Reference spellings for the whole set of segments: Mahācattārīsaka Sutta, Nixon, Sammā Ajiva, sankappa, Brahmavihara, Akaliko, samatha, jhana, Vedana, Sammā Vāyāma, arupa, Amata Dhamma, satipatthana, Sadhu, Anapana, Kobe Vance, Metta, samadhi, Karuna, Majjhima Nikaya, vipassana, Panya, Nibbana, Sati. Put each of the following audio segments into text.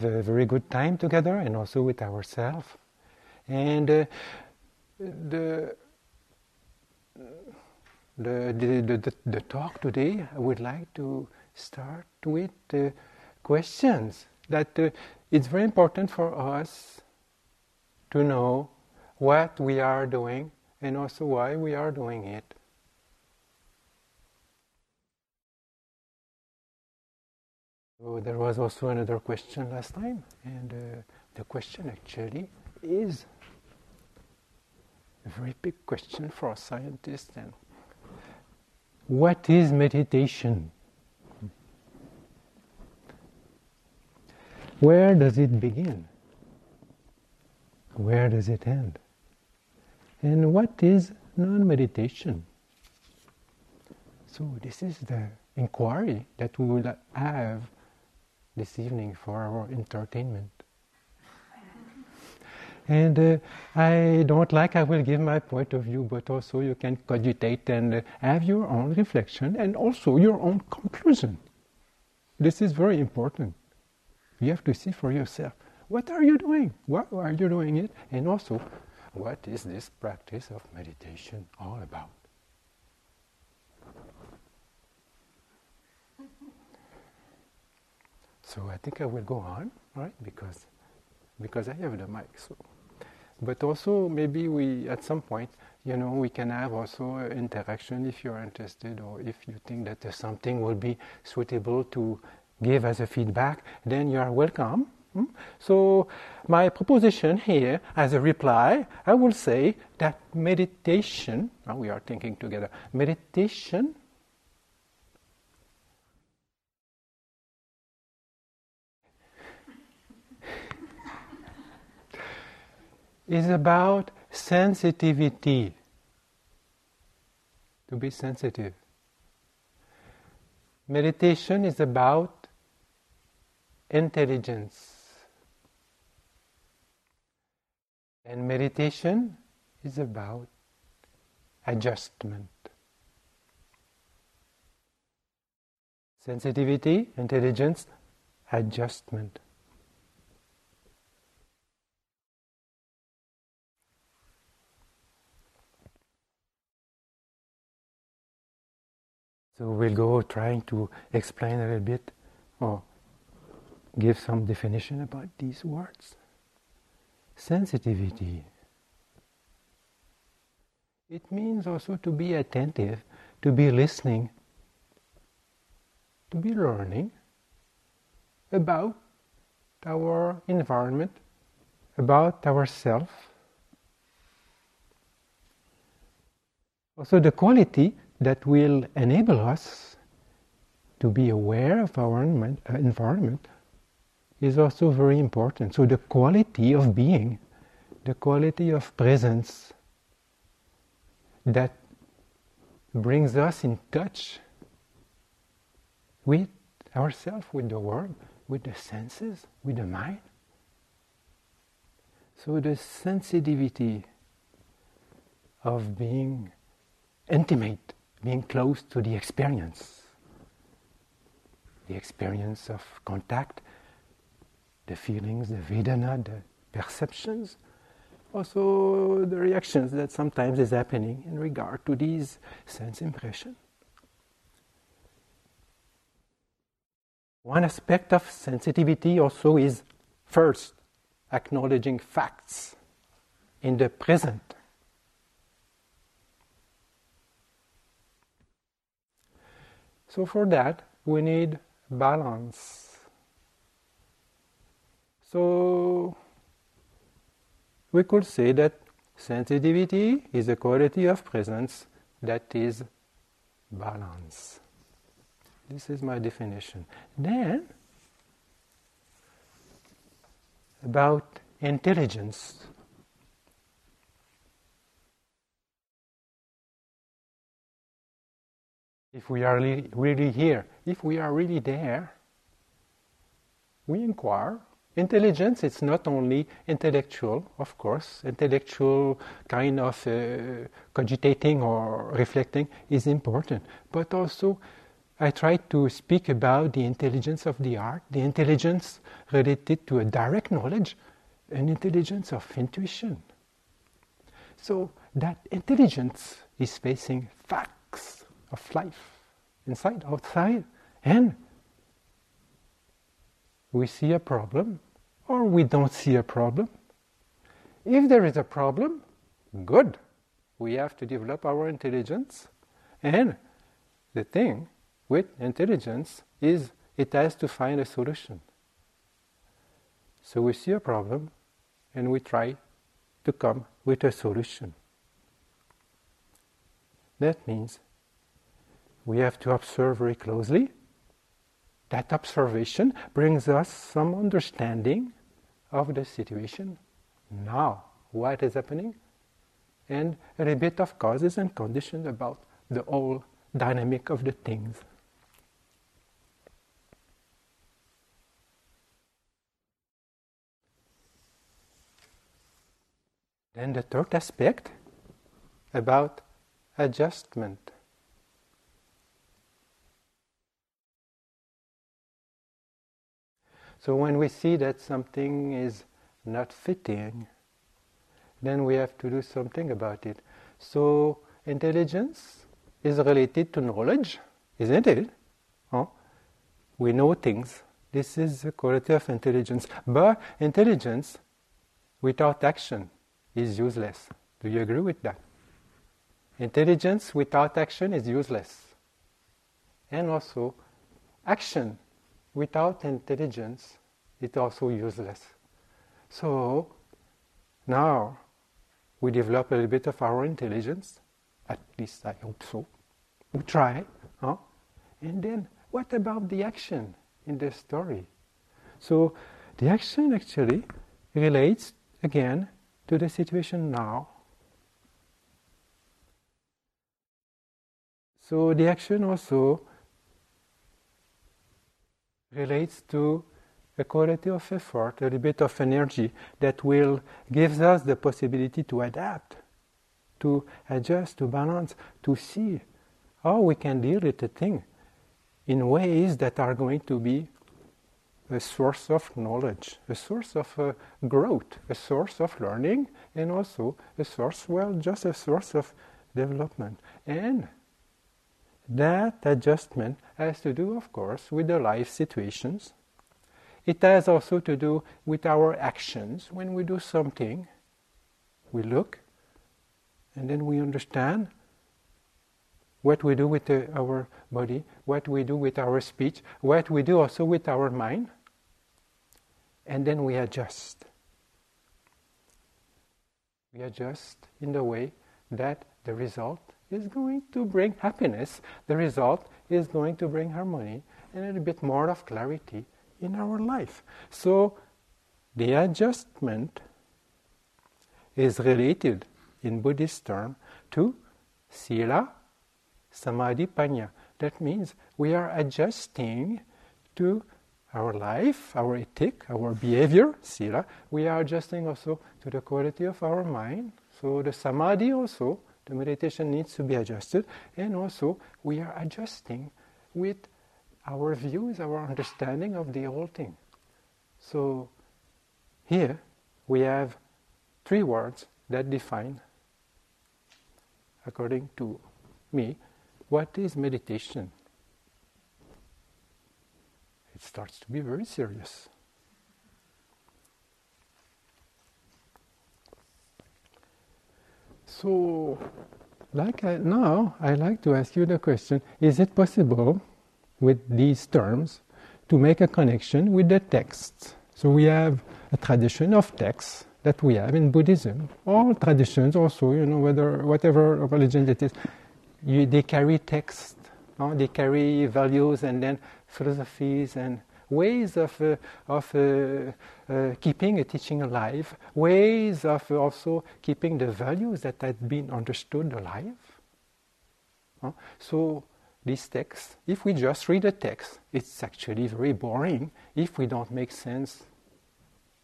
a very good time together and also with ourselves. And the talk today, I would like to start with questions that it's very important for us to know what we are doing and also why we are doing it. So there was also another question last time, and the question actually is a very big question for scientists. And what is meditation? Where does it begin? Where does it end? And what is non-meditation? So this is the inquiry that we will have this evening for our entertainment. And I don't like, I will give my point of view, but also you can cogitate and have your own reflection and also your own conclusion. This is very important. You have to see for yourself, what are you doing? Why are you doing it? And also, what is this practice of meditation all about? So I think I will go on, right? Because I have the mic. So, but also maybe we at some point, you know, we can have also interaction if you are interested, or if you think that something will be suitable to give as a feedback, then you are welcome. So my proposition here, as a reply, I will say that meditation. Now we are thinking together. Meditation is about sensitivity, to be sensitive. Meditation is about intelligence. And meditation is about adjustment. Sensitivity, intelligence, adjustment. So we'll go trying to explain a little bit or give some definition about these words. Sensitivity. It means also to be attentive, to be listening, to be learning about our environment, about ourselves. Also the quality that will enable us to be aware of our environment is also very important. So the quality of being, the quality of presence that brings us in touch with ourselves, with the world, with the senses, with the mind. So the sensitivity of being intimate, being close to the experience of contact, the feelings, the Vedana, the perceptions, also the reactions that sometimes is happening in regard to these sense impressions. One aspect of sensitivity also is, first, acknowledging facts in the present. So for that, we need balance. So we could say that sensitivity is a quality of presence that is balance. This is my definition. Then, about intelligence. If we are really here, if we are really there, we inquire. Intelligence, it's not only intellectual, of course. Intellectual kind of cogitating or reflecting is important, but also I tried to speak about the intelligence of the art, the intelligence related to a direct knowledge, an intelligence of intuition. So that intelligence is facing facts of life, inside, outside, and we see a problem or we don't see a problem. If there is a problem, good. We have to develop our intelligence, and the thing with intelligence is it has to find a solution. So we see a problem and we try to come with a solution. That means we have to observe very closely. That observation brings us some understanding of the situation now, what is happening, and a little bit of causes and conditions about the whole dynamic of the things. Then the third aspect about adjustment. So when we see that something is not fitting, then we have to do something about it. So intelligence is related to knowledge, isn't it? Huh? We know things. This is the quality of intelligence. But intelligence without action is useless. Do you agree with that? Intelligence without action is useless. And also, action without intelligence is also useless. So now we develop a little bit of our intelligence, at least I hope so. We try, huh? And then what about the action in the story? So the action actually relates again to the situation now. So the action also relates to a quality of effort, a little bit of energy that will give us the possibility to adapt, to adjust, to balance, to see how we can deal with the thing in ways that are going to be a source of knowledge, a source of growth, a source of learning, and also a source, well, just a source of development. And that adjustment has to do, of course, with the life situations. It has also to do with our actions. When we do something, we look, and then we understand what we do with our body, what we do with our speech, what we do also with our mind, and then we adjust. We adjust in the way that the result is going to bring happiness, the result is going to bring harmony, and a little bit more of clarity in our life. So the adjustment is related in Buddhist term to sila, samadhi, panya. That means we are adjusting to our life, our ethic, our behavior, sila. We are adjusting also to the quality of our mind. So the samadhi also, the meditation needs to be adjusted. And also we are adjusting with our views, our understanding of the whole thing. So here we have three words that define, according to me, what is meditation. It starts to be very serious. So, now I like to ask you the question, is it possible with these terms to make a connection with the texts? So we have a tradition of texts that we have in Buddhism. All traditions also, you know, whatever religion it is, they carry texts, they carry values and then philosophies and ways of keeping a teaching alive, ways of also keeping the values that had been understood alive. So these texts, if we just read the text, it's actually very boring if we don't make sense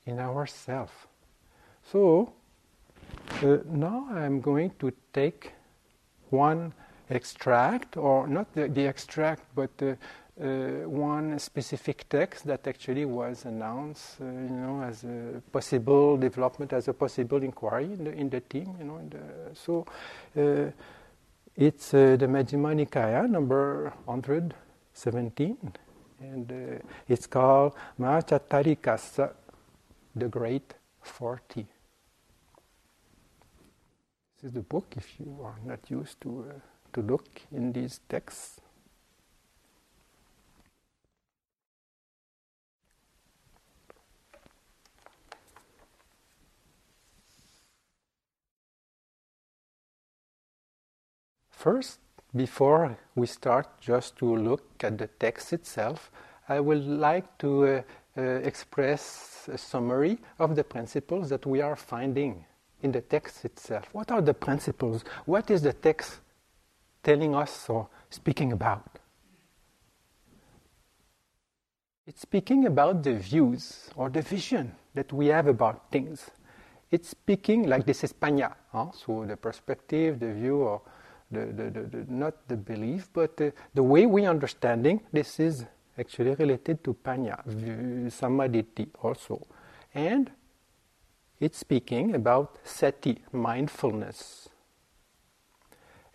in ourselves. So now I'm going to take one extract, or not the extract, but one specific text that actually was announced, as a possible development, as a possible inquiry in the team. It's the Majjhima Nikaya, number 117, and it's called Mahācattārīsaka Sutta, the Great 40. This is the book, if you are not used to look in these texts. First, before we start just to look at the text itself, I would like to express a summary of the principles that we are finding in the text itself. What are the principles? What is the text telling us or speaking about? It's speaking about the views or the vision that we have about things. It's speaking, like this is Panya, huh? So the perspective, the view, or not the belief, but the way we understanding. This is actually related to Panya, samadhi also. And it's speaking about Sati, mindfulness.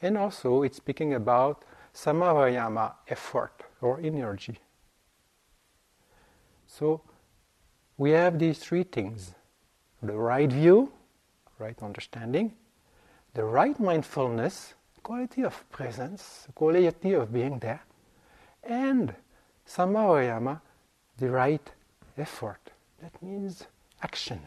And also it's speaking about Sammā Vāyāma, effort or energy. So we have these three things: the right view, right understanding, the right mindfulness, quality of presence, quality of being there, and Sammā Vāyāma, the right effort. That means action.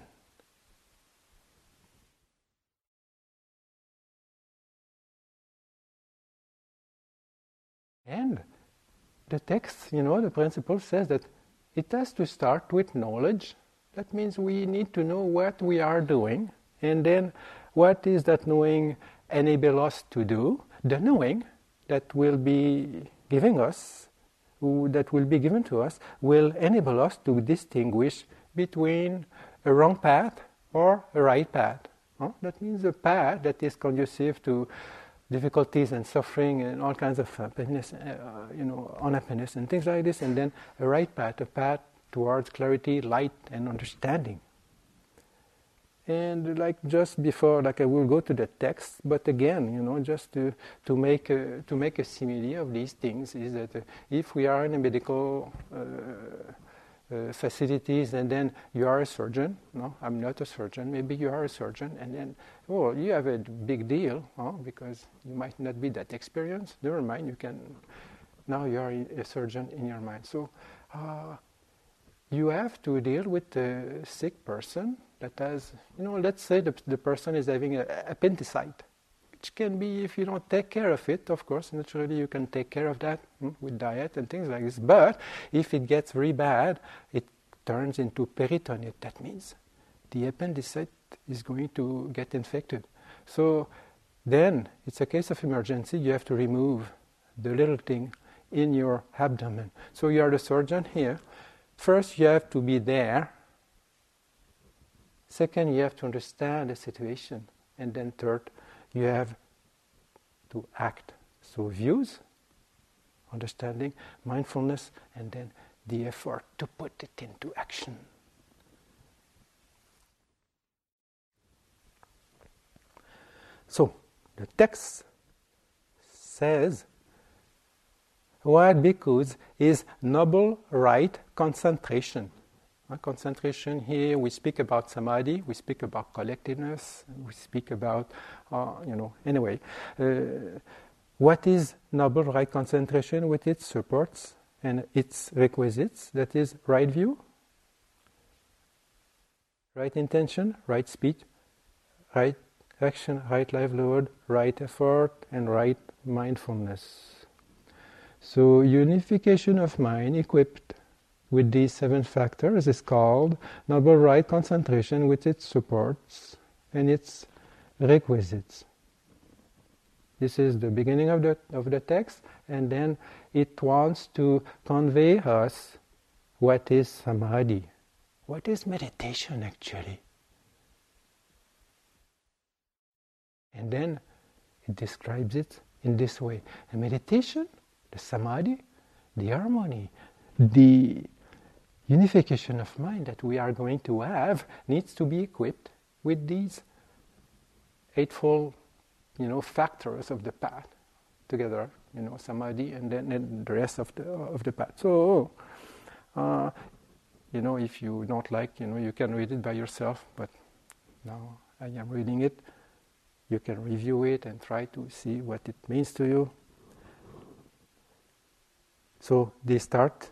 And the text, the principle says that it has to start with knowledge. That means we need to know what we are doing, and then what is that knowing enable us to do, the knowing that will be given to us, will enable us to distinguish between a wrong path or a right path. Huh? That means a path that is conducive to difficulties and suffering and all kinds of happiness, unhappiness and things like this, and then a right path, a path towards clarity, light, and understanding. And I will go to the text, but again, just to make a simile of these things is that if we are in a medical facilities, and then you are a surgeon. No, I'm not a surgeon. Maybe you are a surgeon, and then you have a big deal, because you might not be that experienced. Never mind. You can now you are a surgeon in your mind. So you have to deal with a sick person. That has, let's say the person is having an appendicite, which can be, if you don't take care of it, of course, naturally you can take care of that with diet and things like this. But if it gets very bad, it turns into peritonite. That means the appendicite is going to get infected. So then it's a case of emergency. You have to remove the little thing in your abdomen. So you are the surgeon here. First, you have to be there. Second, you have to understand the situation. And then third, you have to act. So views, understanding, mindfulness, and then the effort to put it into action. So the text says what bhikkhus is noble right concentration. Concentration here, we speak about samadhi, we speak about collectiveness, we speak about, what is noble right concentration with its supports and its requisites? That is right view, right intention, right speech, right action, right livelihood, right effort, and right mindfulness. So unification of mind equipped with these 7 factors is called noble right concentration with its supports and its requisites. This is the beginning of the text, and then it wants to convey us what is samadhi, what is meditation actually. And then it describes it in this way. And meditation, the samadhi, the harmony, the unification of mind that we are going to have needs to be equipped with these eightfold, factors of the path together, samadhi and then the rest of the path. So, if you don't like, you can read it by yourself, but now I am reading it. You can review it and try to see what it means to you. So they start,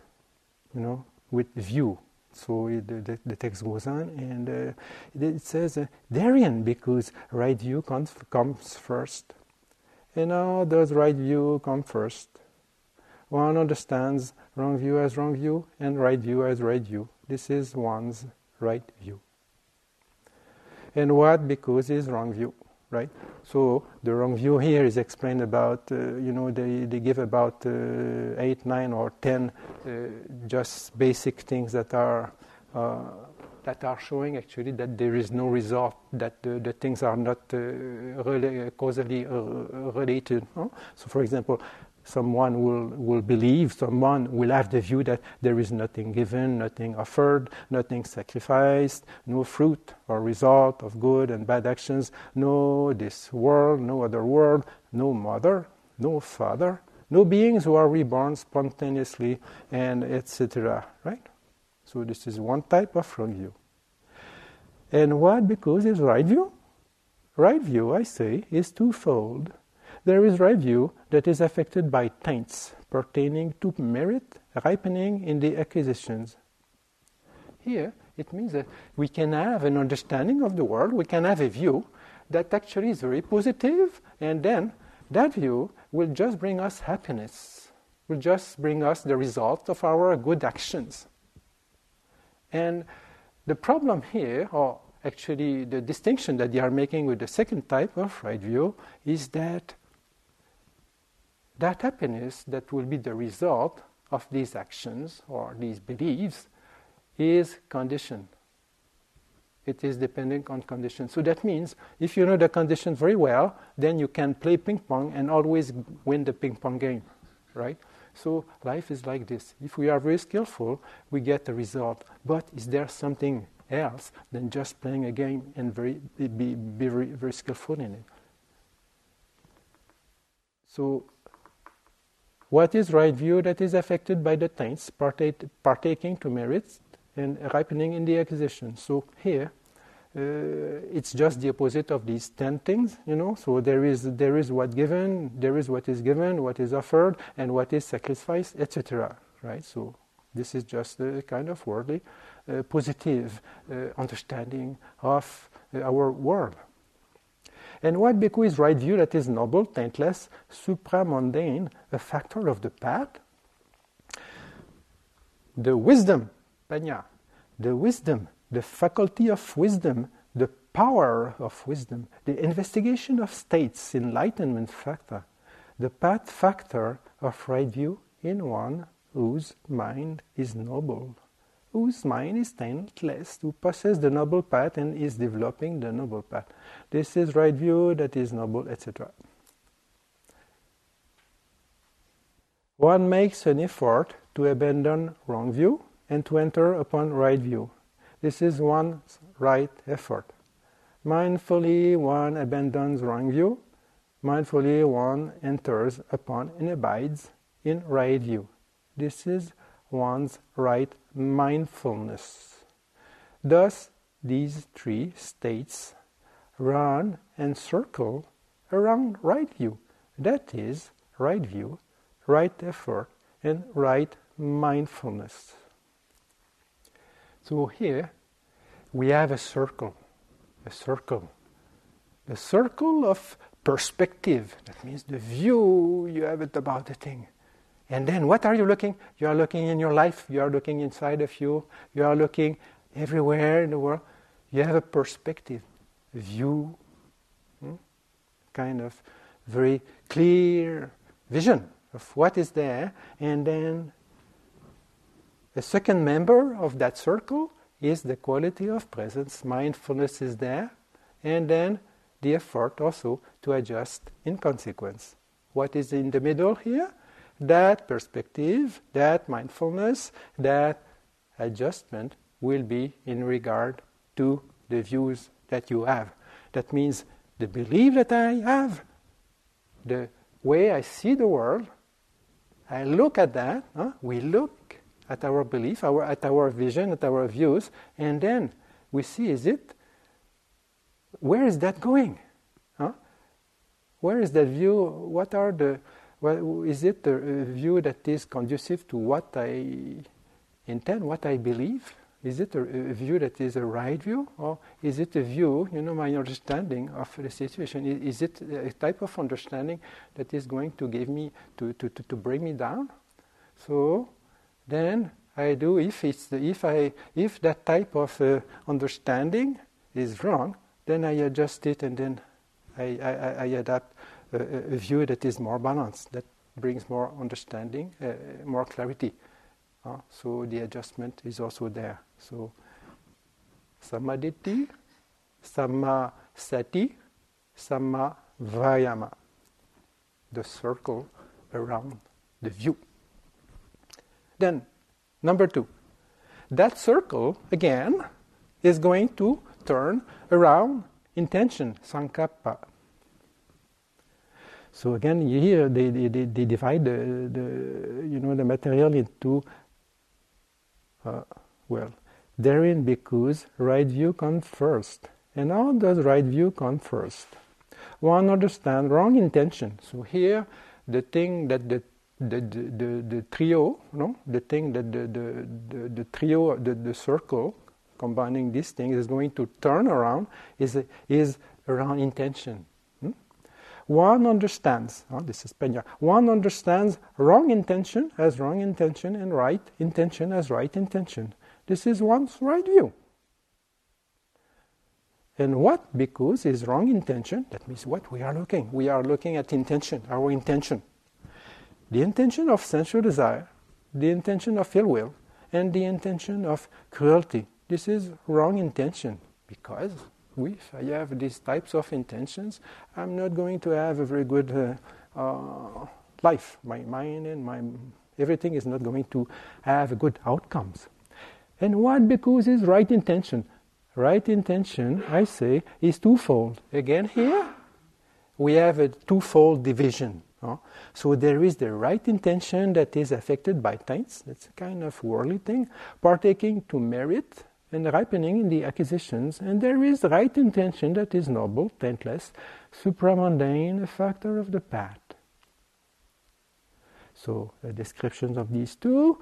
with view. So the text goes on, and it says, therein, because right view comes first. And how does right view come first? One understands wrong view, and right view as right view. This is one's right view. And what? Because is wrong view, right? So the wrong view here is explained about, they give about 8, 9, or 10 just basic things that are showing actually that there is no result, that the things are not causally related. Huh? So, for example, someone will believe, someone will have the view that there is nothing given, nothing offered, nothing sacrificed, no fruit or result of good and bad actions, no this world, no other world, no mother, no father, no beings who are reborn spontaneously, and etc. Right? So this is one type of wrong view. And what? Because it's right view. Right view, I say, is twofold. There is right view that is affected by taints pertaining to merit, ripening in the acquisitions. Here, it means that we can have an understanding of the world, we can have a view that actually is very positive, and then that view will just bring us happiness, will just bring us the result of our good actions. And the problem here, or actually the distinction that they are making with the second type of right view, is that that happiness that will be the result of these actions or these beliefs is conditioned. It is dependent on conditions. So that means if you know the conditions very well, then you can play ping pong and always win the ping pong game, right? So life is like this. If we are very skillful, we get the result. But is there something else than just playing a game and be very, very skillful in it? So, what is right view that is affected by the taints, partaking to merits and ripening in the acquisition? So here, it's just the opposite of these 10 things, So there is what given, there is what is given, what is offered, and what is sacrificed, etc. Right? So this is just a kind of worldly, positive understanding of our world. And what bhikkhu is right view that is noble, taintless, supramundane, a factor of the path? The wisdom, Panya, the wisdom, the faculty of wisdom, the power of wisdom, the investigation of states, enlightenment factor, the path factor of right view in one whose mind is noble, whose mind is taintless, who possesses the noble path and is developing the noble path. This is right view that is noble, etc. One makes an effort to abandon wrong view and to enter upon right view. This is one's right effort. Mindfully one abandons wrong view, mindfully one enters upon and abides in right view. This is one's right mindfulness. Thus, these three states run and circle around right view. That is, right view, right effort, and right mindfulness. So here, we have a circle of perspective. That means the view you have it about the thing. And then what are you looking? You are looking in your life, you are looking inside of you, you are looking everywhere in the world. You have a perspective, view, kind of very clear vision of what is there. And then the second member of that circle is the quality of presence. Mindfulness is there. And then the effort also to adjust in consequence. What is in the middle here? That perspective, that mindfulness, that adjustment will be in regard to the views that you have. That means the belief that I have, the way I see the world, I look at that, we look at our belief, at our vision, at our views, and then we see, where is that going? Where is that view? Is it a view that is conducive to what I intend, what I believe? Is it a view that is a right view? Or is it a view, my understanding of the situation, is it a type of understanding that is going to give me, to bring me down? So then I do, if that type of understanding is wrong, then I adjust it and then I adapt a view that is more balanced, that brings more understanding, more clarity. So the adjustment is also there. So samadhi, sammā sati, sammā vāyāma, the circle around the view. Then, number two, that circle, again, is going to turn around intention, sankappa. So again, here they divide the material into therein because right view comes first. And how does right view come first? One understands wrong intention. So here, the thing that the trio, the trio, the circle, combining these things is going to turn around is around intention. One understands, this is Panya, one understands wrong intention as wrong intention and right intention as right intention. This is one's right view. And what because is wrong intention, that means what we are looking. We are looking at intention, our intention. The intention of sensual desire, the intention of ill will, and the intention of cruelty. This is wrong intention because if I have these types of intentions, I'm not going to have a very good life. My mind and my everything is not going to have good outcomes. And what because is right intention? Right intention, I say, is twofold. Again here, we have a twofold division. So there is the right intention that is affected by taints. That's a kind of worldly thing, partaking to merit and ripening in the acquisitions, and there is right intention that is noble, taintless, supramundane, a factor of the path. So, a description of these two,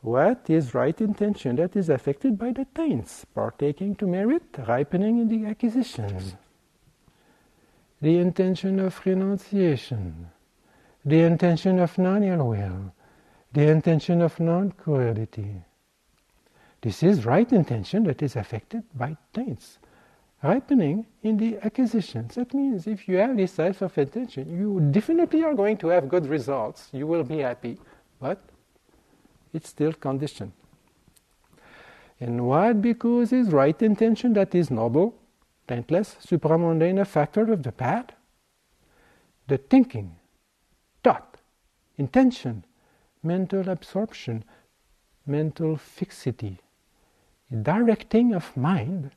what is right intention that is affected by the taints, partaking to merit, ripening in the acquisitions, the intention of renunciation, the intention of non-ill will, the intention of non-cruelty. This is right intention that is affected by taints, ripening in the acquisitions. That means if you have these types of intention, you definitely are going to have good results. You will be happy, but it's still conditioned. And what because is right intention that is noble, taintless, supramundane, a factor of the path? The thinking, thought, intention, mental absorption, mental fixity, directing of mind,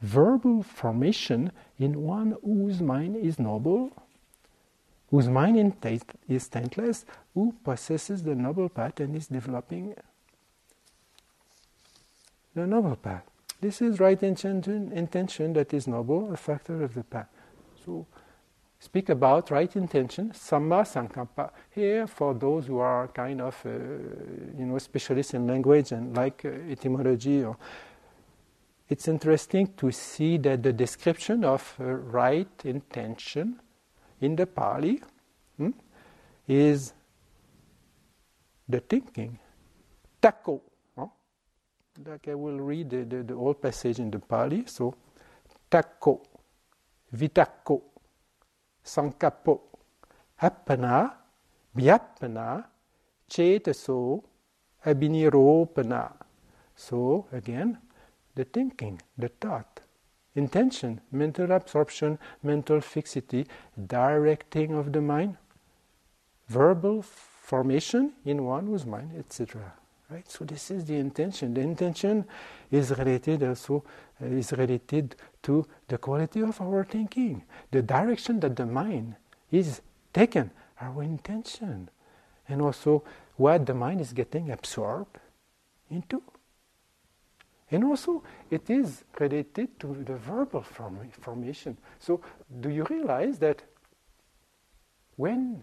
verbal formation in one whose mind is noble, whose mind is taintless, who possesses the noble path and is developing the noble path. This is right intention that is noble, a factor of the path. So, speak about right intention, sammā sankappa. Here, for those who are kind of, specialists in language and like etymology, it's interesting to see that the description of right intention in the Pali is the thinking, tako. Like I will read the whole passage in the Pali. So, tako, vitako, sankappo, appana, bhyappana, chetaso, abhiniropana. So, again, the thinking, the thought, intention, mental absorption, mental fixity, directing of the mind, verbal formation in one with mind, etc. Right? So this is the intention. The intention is related also to the quality of our thinking, the direction that the mind is taken, our intention, and also what the mind is getting absorbed into. And also, it is related to the verbal formation. So, do you realize that when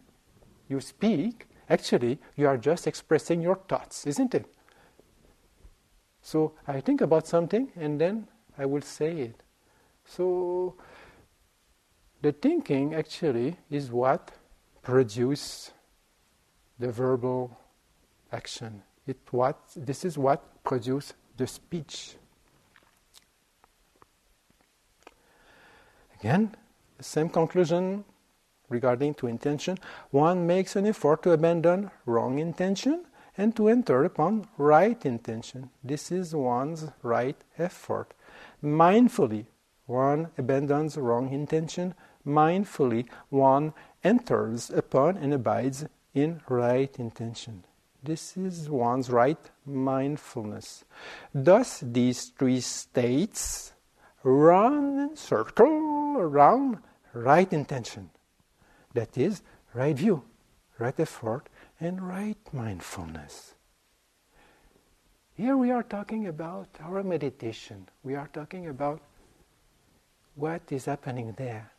you speak, actually, you are just expressing your thoughts, isn't it? So, I think about something, and then I will say it. So, the thinking, actually, is what produces the verbal action. This is what produces the speech. Again, the same conclusion regarding to intention. One makes an effort to abandon wrong intention and to enter upon right intention. This is one's right effort. Mindfully, one abandons wrong intention. Mindfully, one enters upon and abides in right intention. This is one's right mindfulness. Thus, these three states run and circle around right intention. That is, right view, right effort, and right mindfulness. Here we are talking about our meditation. We are talking about what is happening there,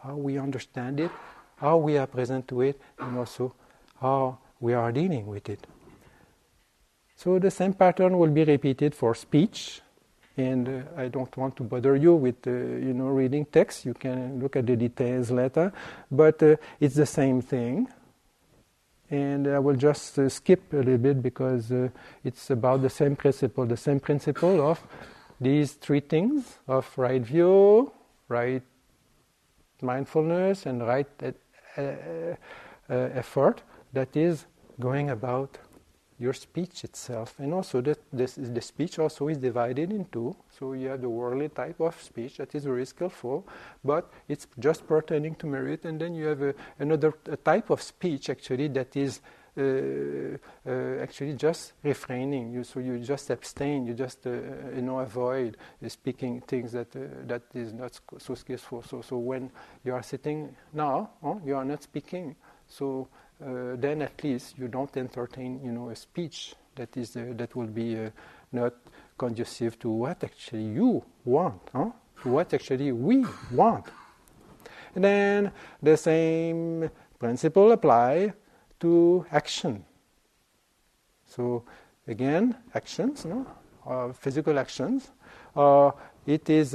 how we understand it, how we are present to it, and also how we are dealing with it. So the same pattern will be repeated for speech, and I don't want to bother you with reading text. You can look at the details later, but it's the same thing. And I will just skip a little bit because it's about the same principle of these three things of right view, right mindfulness, and right effort. That is going about your speech itself. And also the speech also is divided in two. So you have the worldly type of speech that is very skillful, but it's just pertaining to merit. And then you have another type of speech actually that is actually just refraining. So you just abstain, you just avoid speaking things that is not so skillful. So when you are sitting now, you are not speaking. So then at least you don't entertain, a speech that is that will be not conducive to what actually you want, to what actually we want. And then the same principle apply to action. So again, actions, physical actions. It is,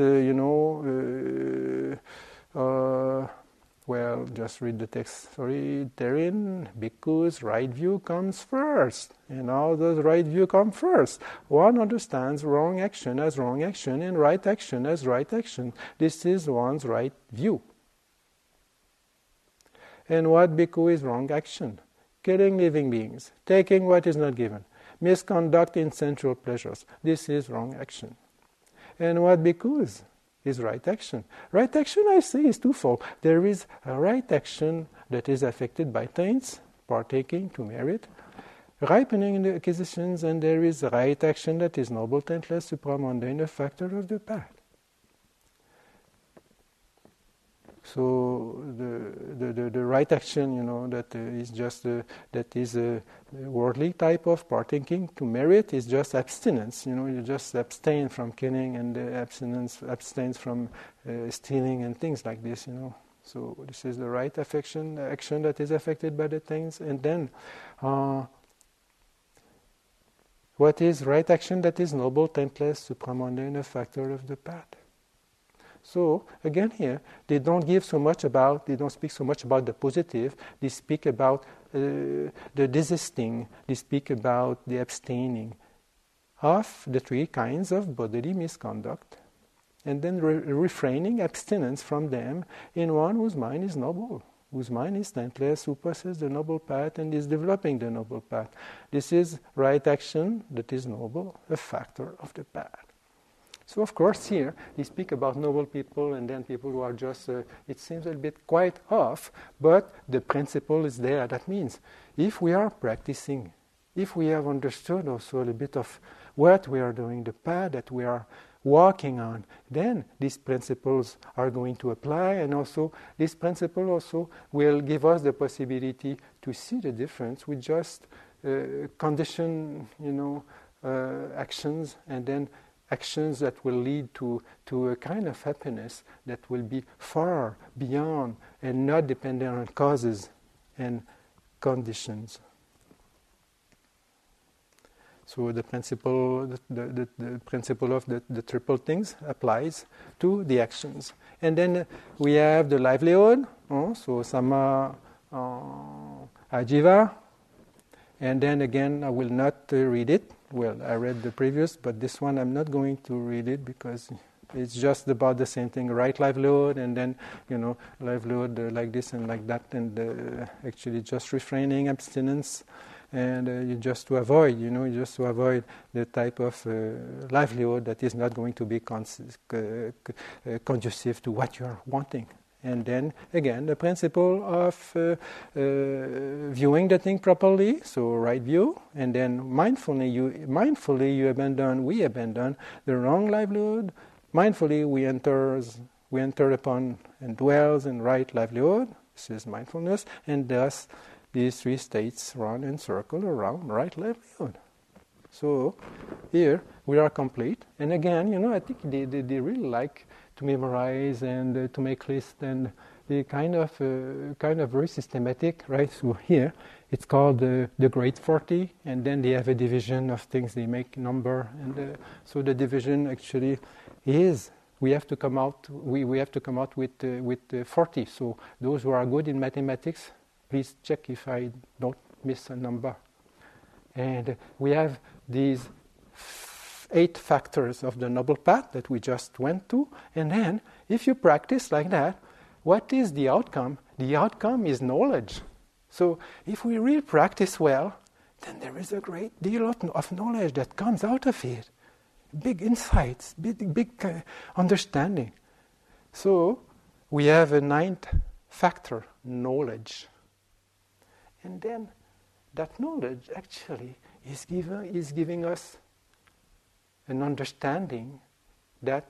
well, just read the text. Sorry, therein, because right view comes first. And how does right view come first? One understands wrong action as wrong action and right action as right action. This is one's right view. And what bhikkhu is wrong action? Killing living beings, taking what is not given, misconduct in sensual pleasures. This is wrong action. And what bhikkhu is right action. Right action, I say, is twofold. There is a right action that is affected by taints, partaking to merit, ripening in the acquisitions, and there is a right action that is noble, taintless, supramundane, a factor of the path. So the right action, that is just that is a worldly type of partaking to merit is just abstinence. You just abstain from killing and abstains from stealing and things like this. So this is the right action that is affected by the things. And then, what is right action that is noble, taintless, supramundane, a factor of the path? So, again here, they don't speak so much about the positive, they speak about the desisting, they speak about the abstaining of the three kinds of bodily misconduct, and then refraining abstinence from them in one whose mind is noble, whose mind is taintless, who possesses the noble path and is developing the noble path. This is right action that is noble, a factor of the path. So of course here, they speak about noble people and then people who are just, it seems a bit quite off, but the principle is there. That means if we are practicing, if we have understood also a bit of what we are doing, the path that we are walking on, then these principles are going to apply, and also this principle also will give us the possibility to see the difference with just condition, actions, and then actions that will lead to a kind of happiness that will be far beyond and not dependent on causes and conditions. So the principle of the triple things applies to the actions. And then we have the livelihood, so Sammā Ajiva. And then again, I will not read it. Well, I read the previous, but this one I'm not going to read it because it's just about the same thing, right livelihood, and then, livelihood like this and like that, and actually just refraining, abstinence, and you just to avoid the type of livelihood that is not going to be conducive to what you are wanting. And then, again, the principle of viewing the thing properly, so right view, and then mindfully we abandon the wrong livelihood. Mindfully we enter upon and dwells in right livelihood. This is mindfulness, and thus these three states run and circle around right livelihood. So here we are complete. And again, I think they really like to memorize and to make lists, and the kind of very systematic, right? So here it's called the Great 40, and then they have a division of things. They make number, and so the division actually is we have to come out with 40. So those who are good in mathematics, please check if I don't miss a number. And we have these 8 factors of the noble path that we just went to. And then, if you practice like that, what is the outcome? The outcome is knowledge. So if we really practice well, then there is a great deal of knowledge that comes out of it. Big insights, big understanding. So we have a 9th factor, knowledge. And then that knowledge actually is giving us an understanding that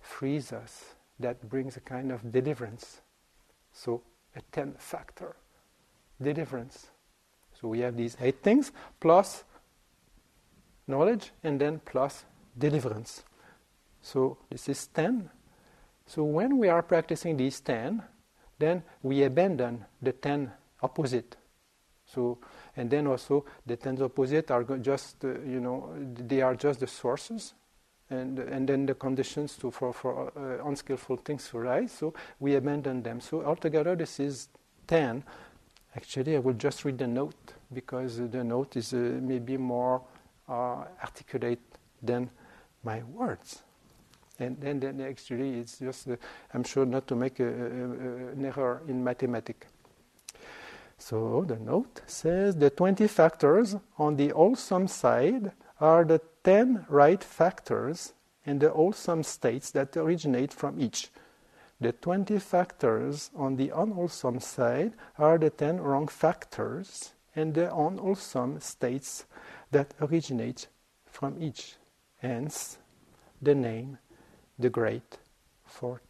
frees us, that brings a kind of deliverance. So a 10th factor, deliverance. So we have these 8 things, plus knowledge, and then plus deliverance. So this is 10. So when we are practicing these 10, then we abandon the 10 opposite. So, and then also the 10 opposite are just, they are just the sources, and then the conditions for unskillful things to arise. So we abandon them. So altogether, this is 10. Actually, I will just read the note, because the note is maybe more articulate than my words. And then actually, it's just, I'm sure not to make an error in mathematics. So the note says the 20 factors on the wholesome side are the 10 right factors and the wholesome states that originate from each. The 20 factors on the unwholesome side are the 10 wrong factors and the unwholesome states that originate from each. Hence the name, the Great 40.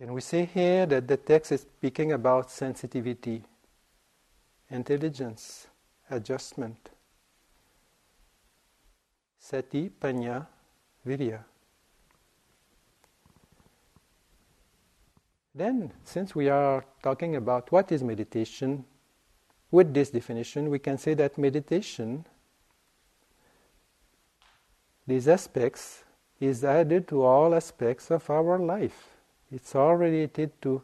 And we see here that the text is speaking about sensitivity, intelligence, adjustment, Sati, Panya, Viriya. Then, since we are talking about what is meditation, with this definition, we can say that meditation, these aspects, is added to all aspects of our life. It's all related to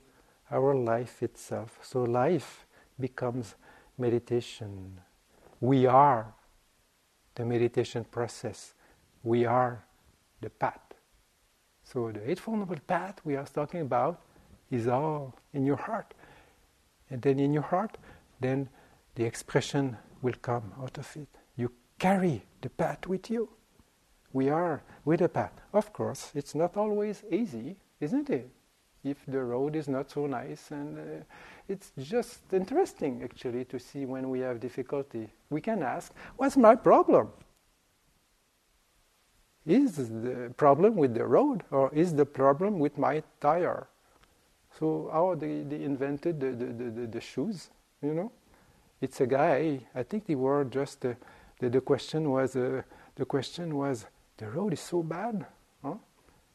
our life itself. So life becomes meditation. We are the meditation process. We are the path. So the Eightfold Noble Path we are talking about is all in your heart. And then in your heart, then the expression will come out of it. You carry the path with you. We are with the path. Of course, it's not always easy, isn't it? If the road is not so nice, and it's just interesting actually to see when we have difficulty. We can ask, what's my problem? Is the problem with the road, or is the problem with my tire? So how they invented the shoes, you know? It's a guy. I think they were just the question was the road is so bad, huh?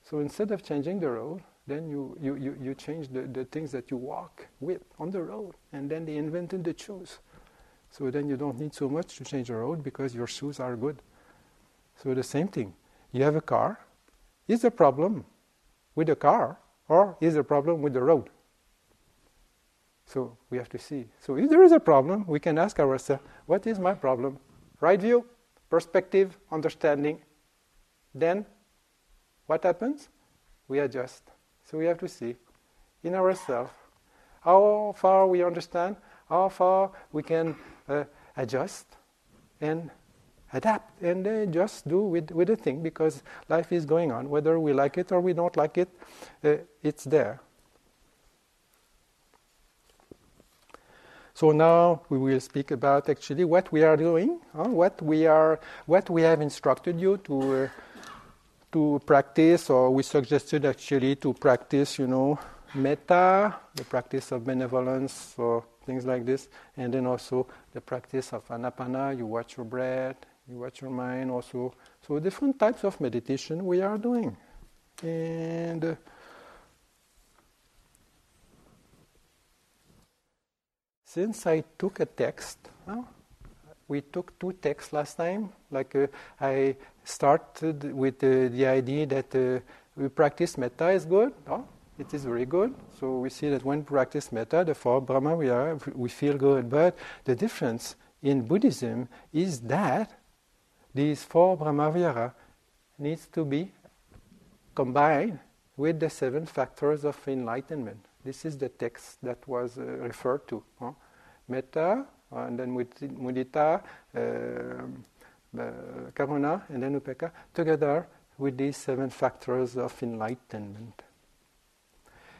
So instead of changing the road, then you change the things that you walk with on the road, and then they invented the shoes. So then you don't need so much to change the road because your shoes are good. So the same thing. You have a car. Is the problem with the car, or is the problem with the road? So we have to see. So if there is a problem, we can ask ourselves, what is my problem? Right view, perspective, understanding. Then what happens? We adjust. So we have to see in ourselves how far we understand, how far we can adjust and adapt, and just do with the thing, because life is going on. Whether we like it or we don't like it, it's there. So now we will speak about actually what we are doing, what we have instructed you to practice, or we suggested actually to practice, you know, metta, the practice of benevolence or things like this, and then also the practice of anapana. You watch your breath, you watch your mind also. So different types of meditation we are doing, and. Since I took a text, we took two texts last time. Like I started with the idea that we practice metta is good. It is very good. So we see that when we practice metta, the four Brahmaviharas, we feel good. But the difference in Buddhism is that these four Brahmaviharas needs to be combined with the 7 factors of enlightenment. This is the text that was referred to. Metta, and then Mudita, Karuna, and then Upeka, together with these 7 factors of enlightenment.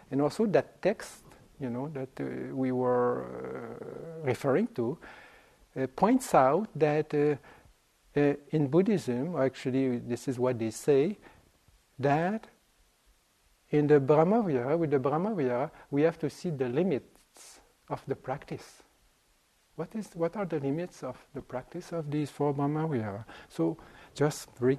And also that text, you know, that we were referring to, points out that in Buddhism, actually this is what they say, that in the Brahmavihara, with the Brahmavihara, we have to see the limits of the practice. What are the limits of the practice of these four Brahmavihara? So, just very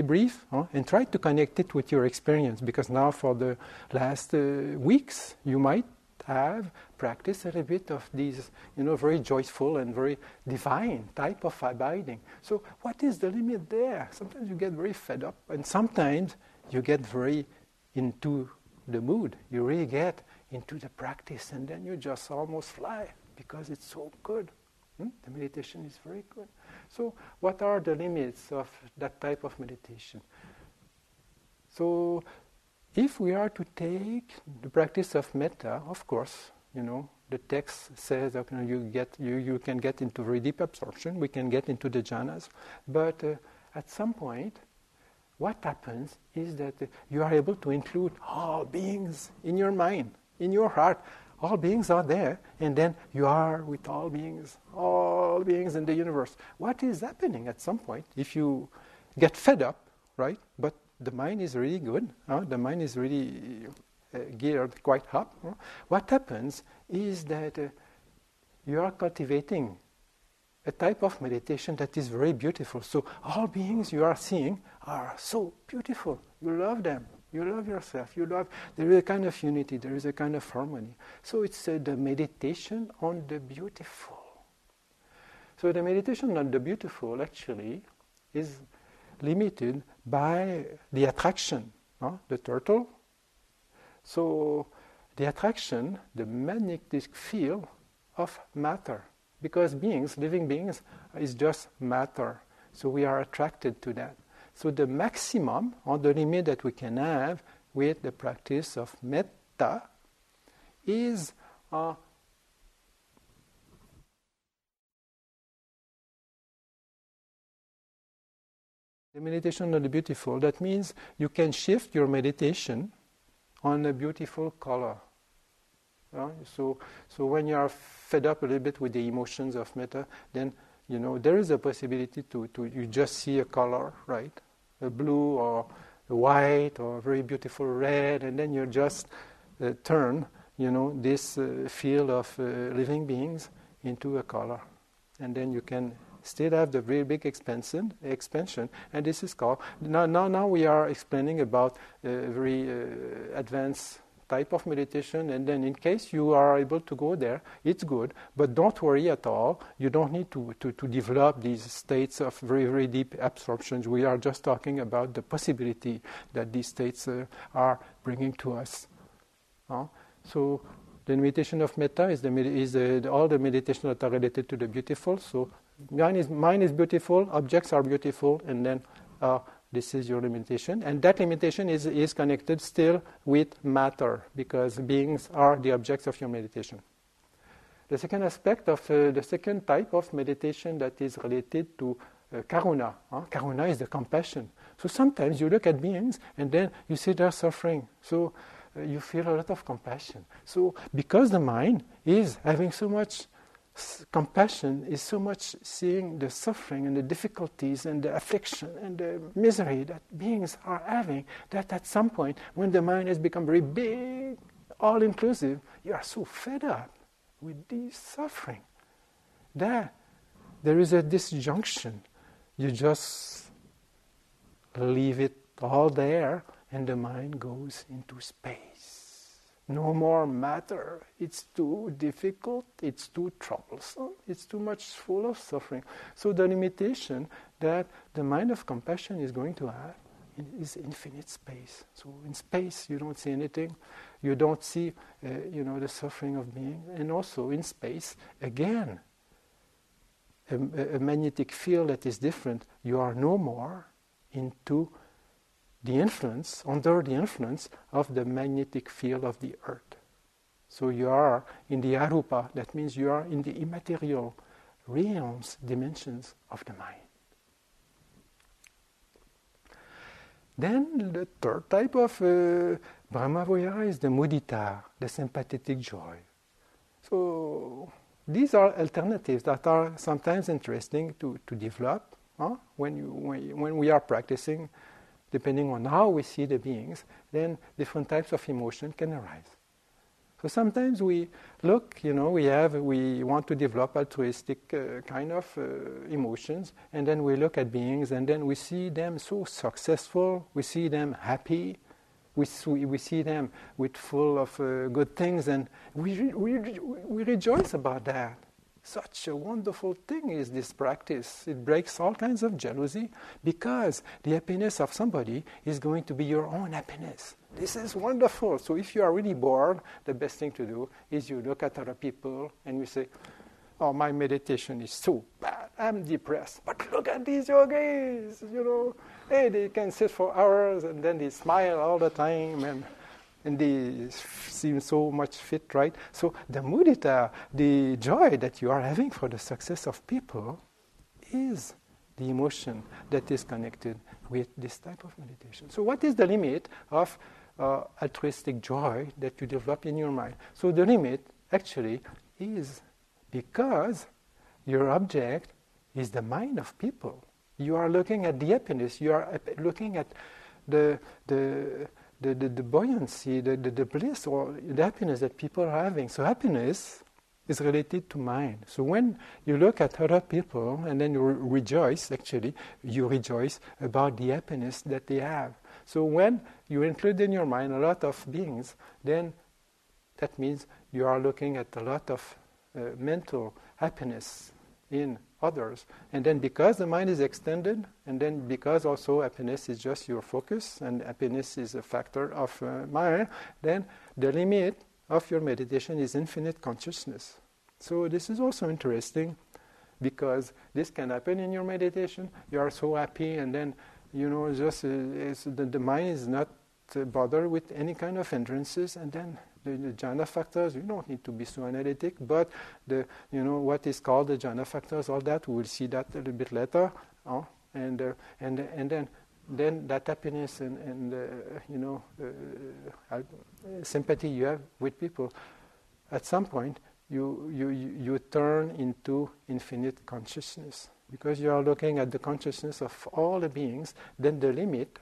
brief, and try to connect it with your experience, because now for the last weeks, you might have practiced a little bit of these, you know, very joyful and very divine type of abiding. So, what is the limit there? Sometimes you get very fed up, and sometimes you get very into the mood, you really get into the practice, and then you just almost fly because it's so good. The meditation is very good. So what are the limits of that type of meditation? So if we are to take the practice of metta, of course, you know, the text says that you can get into very deep absorption, we can get into the jhanas, but at some point, what happens is that you are able to include all beings in your mind, in your heart. All beings are there, and then you are with all beings in the universe. What is happening at some point if you get fed up, right? But the mind is really good. The mind is really geared quite up. What happens is that you are cultivating a type of meditation that is very beautiful. So all beings you are seeing are so beautiful. You love them. You love yourself. There is a kind of unity. There is a kind of harmony. So it's the meditation on the beautiful. So the meditation on the beautiful actually is limited by the attraction. The turtle. So the attraction, the magnetic field of matter. Because beings, living beings, is just matter. So we are attracted to that. So the maximum or the limit that we can have with the practice of metta is The meditation on the beautiful, that means you can shift your meditation on a beautiful color. So when you are fed up a little bit with the emotions of metta, then you know there is a possibility to you just see a color, right? A blue or a white or a very beautiful red, and then you just turn, you know, this field of living beings into a color, and then you can still have the very big expansion, and this is called. Now we are explaining about a very advanced type of meditation, and then in case you are able to go there, it's good, but don't worry at all. You don't need to develop these states of very, very deep absorptions. We are just talking about the possibility that these states are bringing to us. So the meditation of metta is all the meditations that are related to the beautiful. So mind is beautiful, objects are beautiful, and then this is your limitation, and that limitation is connected still with matter, because beings are the objects of your meditation. The second aspect of the second type of meditation that is related to karuna. Karuna is the compassion. So sometimes you look at beings and then you see their suffering. So you feel a lot of compassion. So because the mind is having so much compassion, is so much seeing the suffering and the difficulties and the affliction and the misery that beings are having, that at some point, when the mind has become very big, all-inclusive, you are so fed up with this suffering that there is a disjunction. You just leave it all there, and the mind goes into space. No more matter. It's too difficult, it's too troublesome, it's too much full of suffering. So the limitation that the mind of compassion is going to have is infinite space. So in space you don't see anything, you don't see the suffering of being. And also in space, again, a magnetic field that is different. You are no more into under the influence of the magnetic field of the earth. So you are in the arupa, that means you are in the immaterial realms, dimensions of the mind. Then the third type of Brahmaviharas is the mudita, the sympathetic joy. So these are alternatives that are sometimes interesting to develop when we are practicing. Depending on how we see the beings, then different types of emotion can arise. So sometimes we look, we want to develop altruistic kind of emotions, and then we look at beings, and then we see them so successful, we see them happy, we see them with full of good things, and we rejoice about that. Such a wonderful thing is this practice. It breaks all kinds of jealousy, because the happiness of somebody is going to be your own happiness. This is wonderful. So if you are really bored, the best thing to do is you look at other people and you say, oh, my meditation is so bad, I'm depressed. But look at these yogis, Hey, they can sit for hours and then they smile all the time and they seem so much fit, right? So the mudita, the joy that you are having for the success of people, is the emotion that is connected with this type of meditation. So what is the limit of altruistic joy that you develop in your mind? So the limit actually is because your object is the mind of people. You are looking at the happiness, you are looking at the buoyancy, the bliss or the happiness that people are having. So happiness is related to mind. So when you look at other people and then you rejoice, actually, you rejoice about the happiness that they have. So when you include in your mind a lot of beings, then that means you are looking at a lot of mental happiness in others. And then because the mind is extended, and then because also happiness is just your focus, and happiness is a factor of mind, then the limit of your meditation is infinite consciousness. So this is also interesting, because this can happen in your meditation. You are so happy, and then, the mind is not bothered with any kind of hindrances, and then the jhana factors, you don't need to be so analytic, but what is called the jhana factors, all that, we will see that a little bit later. and then that happiness and sympathy you have with people, at some point you turn into infinite consciousness, because you are looking at the consciousness of all the beings. Then the limit,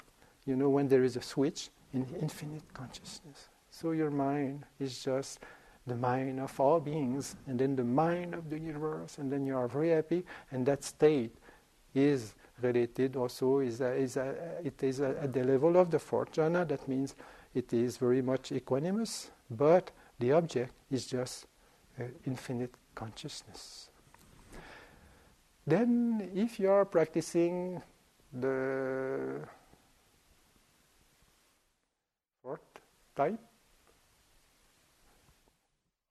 when there is a switch, in infinite consciousness. So your mind is just the mind of all beings, and then the mind of the universe, and then you are very happy. And that state is related also, it is at the level of the fourth jhana. That means it is very much equanimous, but the object is just infinite consciousness. Then if you are practicing the fourth type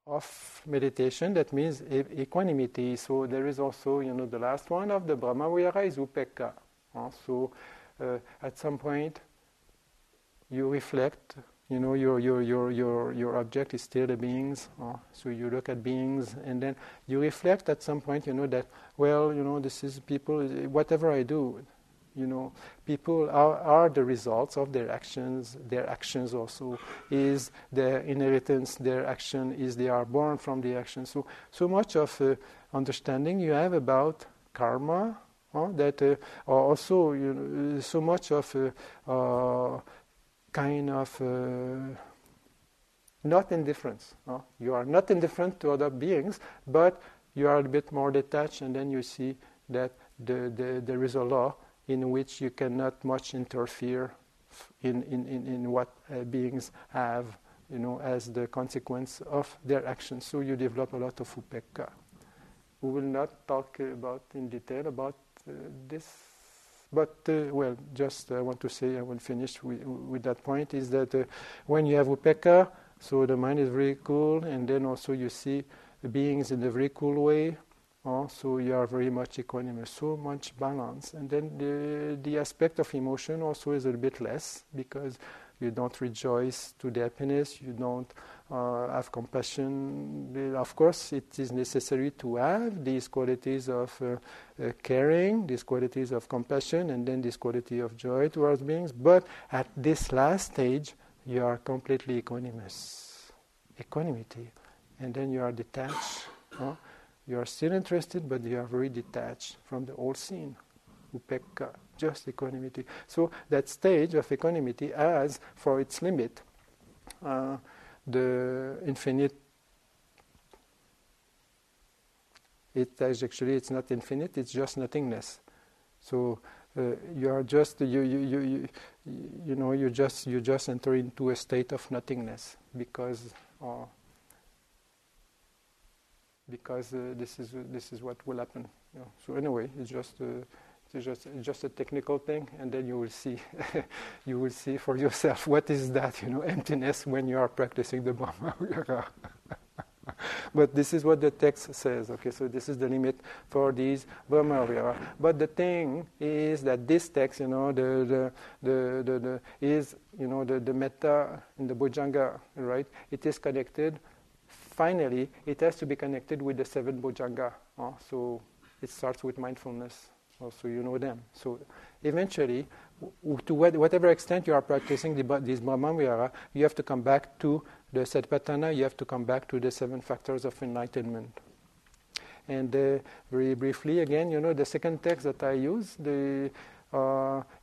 of meditation, that means equanimity. So there is also, the last one of the Brahmavihara is Upeka. So at some point you reflect, your object is still the beings. So you look at beings, and then you reflect at some point, that, this is people, whatever I do, people are the results of their actions. Their actions also is their inheritance. Their action is they are born from the action. So much of understanding you have about karma, that also so much of kind of not indifference. You are not indifferent to other beings, but you are a bit more detached, and then you see that there is a law in which you cannot much interfere in what beings have, as the consequence of their actions. So you develop a lot of upekka. We will not talk about in detail about this, but just I want to say, I will finish with that point, is that when you have upekka, so the mind is very cool, and then also you see beings in a very cool way. So you are very much equanimous, so much balance. And then the aspect of emotion also is a little bit less, because you don't rejoice to the happiness, you don't have compassion. Of course, it is necessary to have these qualities of caring, these qualities of compassion, and then this quality of joy towards beings. But at this last stage, you are completely equanimous, equanimity. And then you are detached. You are still interested, but you are very detached from the whole scene. Upekka, just equanimity. So that stage of equanimity has for its limit the infinite. It's not infinite. It's just nothingness. So you are just you just enter into a state of nothingness, because. This is what will happen. So anyway, it's just a technical thing, and then you will see for yourself what is that emptiness when you are practicing the Brahmaviharas. But this is what the text says. Okay, so this is the limit for these Brahmaviharas. But the thing is that this text, the metta and the bojjhanga, right? It is connected. Finally, it has to be connected with the 7 bojjhanga. So it starts with mindfulness. Also, you know them. So eventually, to whatever extent you are practicing these Brahmaviharas, you have to come back to the satipatthana. You have to come back to the 7 factors of enlightenment. And very briefly, again, the second text that I use,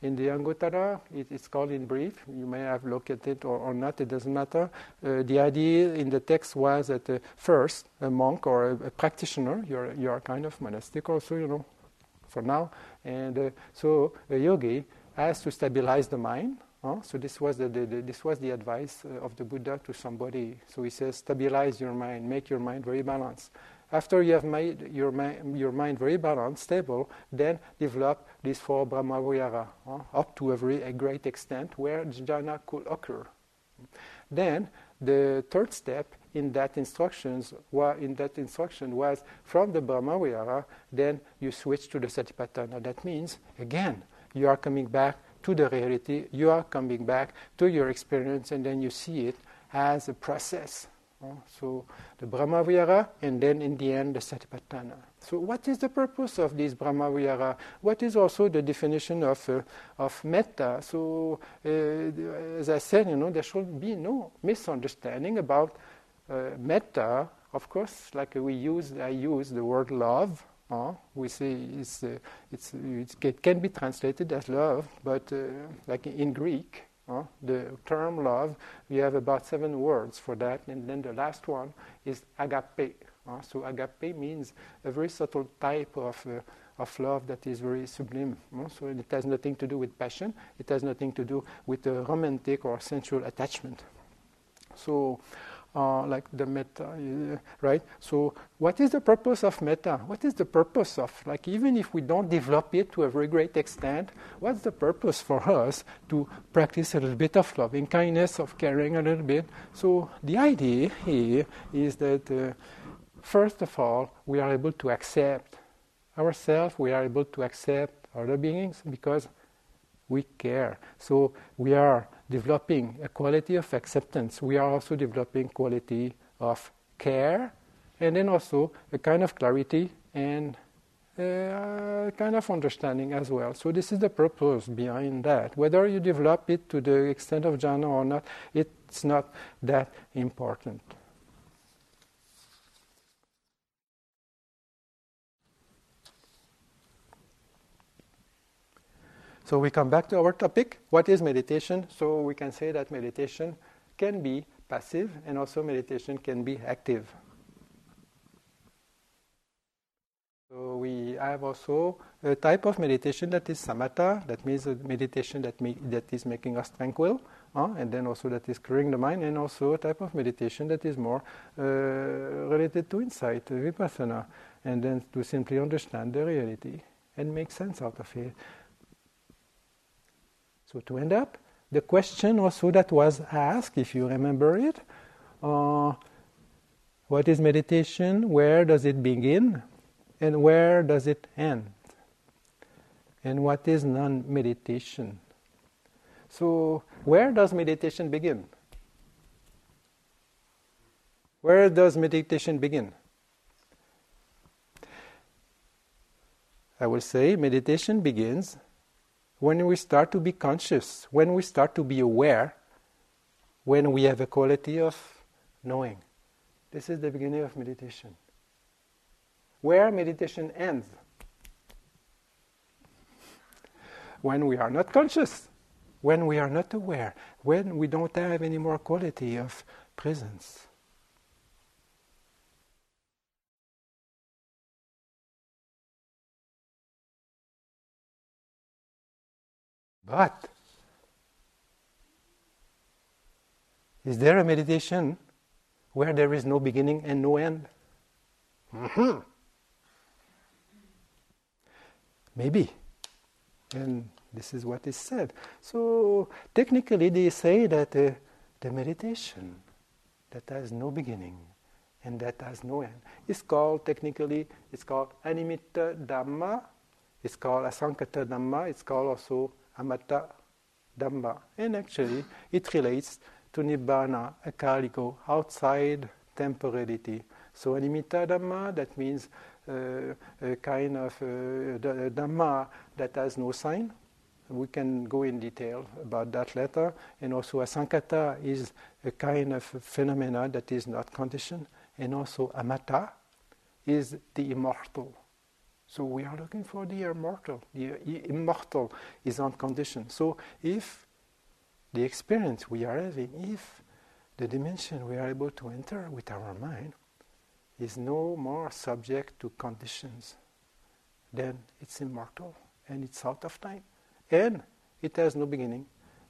in the Anguttara, it's called in brief. You may have looked at it or not, it doesn't matter. The idea in the text was that first, a monk or a practitioner, you are kind of monastic also, for now. And so a yogi has to stabilize the mind. So this was the advice of the Buddha to somebody. So he says, stabilize your mind, make your mind very balanced. After you have made your mind very balanced, stable, then develop these 4 Brahmaviharas up to a great extent where jhana could occur. Then the third step in that instruction was from the Brahmavihara, then you switch to the Satipatthana. That means, again, you are coming back to the reality, you are coming back to your experience, and then you see it as a process. So the Brahmavihara, and then in the end the satipatthana. So what is the purpose of these Brahmavihara? What is also the definition of metta? So as I said, there should be no misunderstanding about metta. Of course, like I use the word love. We say it can be translated as love, but like in Greek, the term love, we have about 7 words for that, and then the last one is agape. So agape means a very subtle type of love that is very sublime. So it has nothing to do with passion. It has nothing to do with a romantic or sensual attachment. So. Like the metta, right? So what is the purpose of metta? What is the purpose of, like, even if we don't develop it to a very great extent, what's the purpose for us to practice a little bit of loving kindness, of caring a little bit? So the idea here is that, first of all, we are able to accept ourselves, we are able to accept other beings because we care. So we are developing a quality of acceptance. We are also developing quality of care, and then also a kind of clarity and a kind of understanding as well. So this is the purpose behind that. Whether you develop it to the extent of jhana or not, it's not that important. So we come back to our topic, what is meditation? So we can say that meditation can be passive and also meditation can be active. So we have also a type of meditation that is samatha, that means a meditation that is making us tranquil, and then also that is clearing the mind, and also a type of meditation that is more related to insight, vipassana, and then to simply understand the reality and make sense out of it. So to end up, the question also that was asked, if you remember it, what is meditation? Where does it begin? And where does it end? And what is non-meditation? So where does meditation begin? Where does meditation begin? I will say meditation begins when we start to be conscious, when we start to be aware, when we have a quality of knowing. This is the beginning of meditation. Where meditation ends? When we are not conscious, when we are not aware, when we don't have any more quality of presence. But is there a meditation where there is no beginning and no end? Mm-hmm. Maybe. And this is what is said. So technically they say that the meditation that has no beginning and that has no end is called, technically, it's called Animitta dhamma, it's called Asankata dhamma, it's called also Amata Dhamma, and actually it relates to Nibbana, Akaliko, outside temporality. So Animitta Dhamma, that means a kind of Dhamma that has no sign. We can go in detail about that later. And also Asankata is a kind of phenomena that is not conditioned. And also Amata is the immortal. So we are looking for the immortal. The immortal is unconditioned. So if the experience we are having, if the dimension we are able to enter with our mind is no more subject to conditions, then it's immortal and it's out of time. And it has no beginning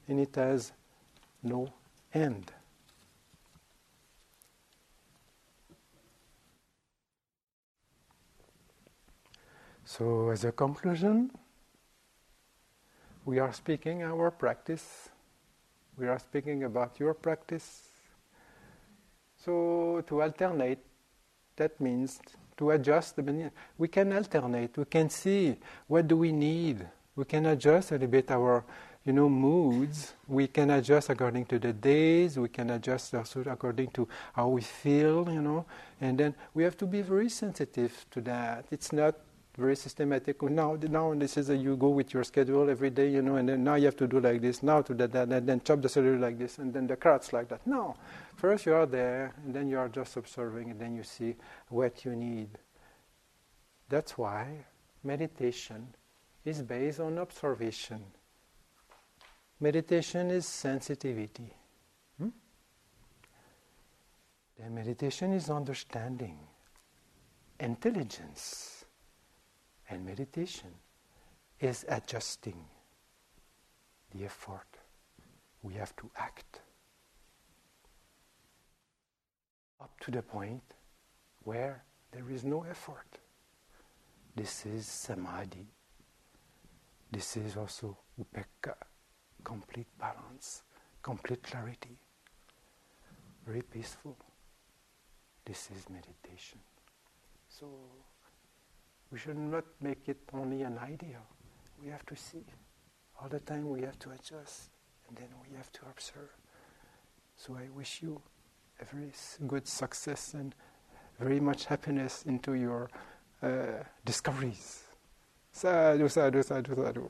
and it has no end. So, as a conclusion, we are speaking our practice. We are speaking about your practice. So, to alternate, that means to adjust. We can alternate. We can see what do we need. We can adjust a little bit our you know, moods, we can adjust according to the days, we can adjust also according to how we feel, you know, and then we have to be very sensitive to that. It's not very systematic. Now this is you go with your schedule every day, you know, and then now you have to do like this, now to that, and then chop the celery like this, and then the carrots like that. No. First you are there, and then you are just observing, and then you see what you need. That's why meditation is based on observation. Meditation is sensitivity. Then meditation is understanding, intelligence, and meditation is adjusting the effort. We have to act up to the point where there is no effort. This is samadhi. This is also upeka, complete balance, complete clarity, very peaceful. This is meditation. So we should not make it only an idea. We have to see. All the time we have to adjust, and then we have to observe. So I wish you a very good success and very much happiness into your discoveries. Sadhu, sadhu, sadhu, sadhu.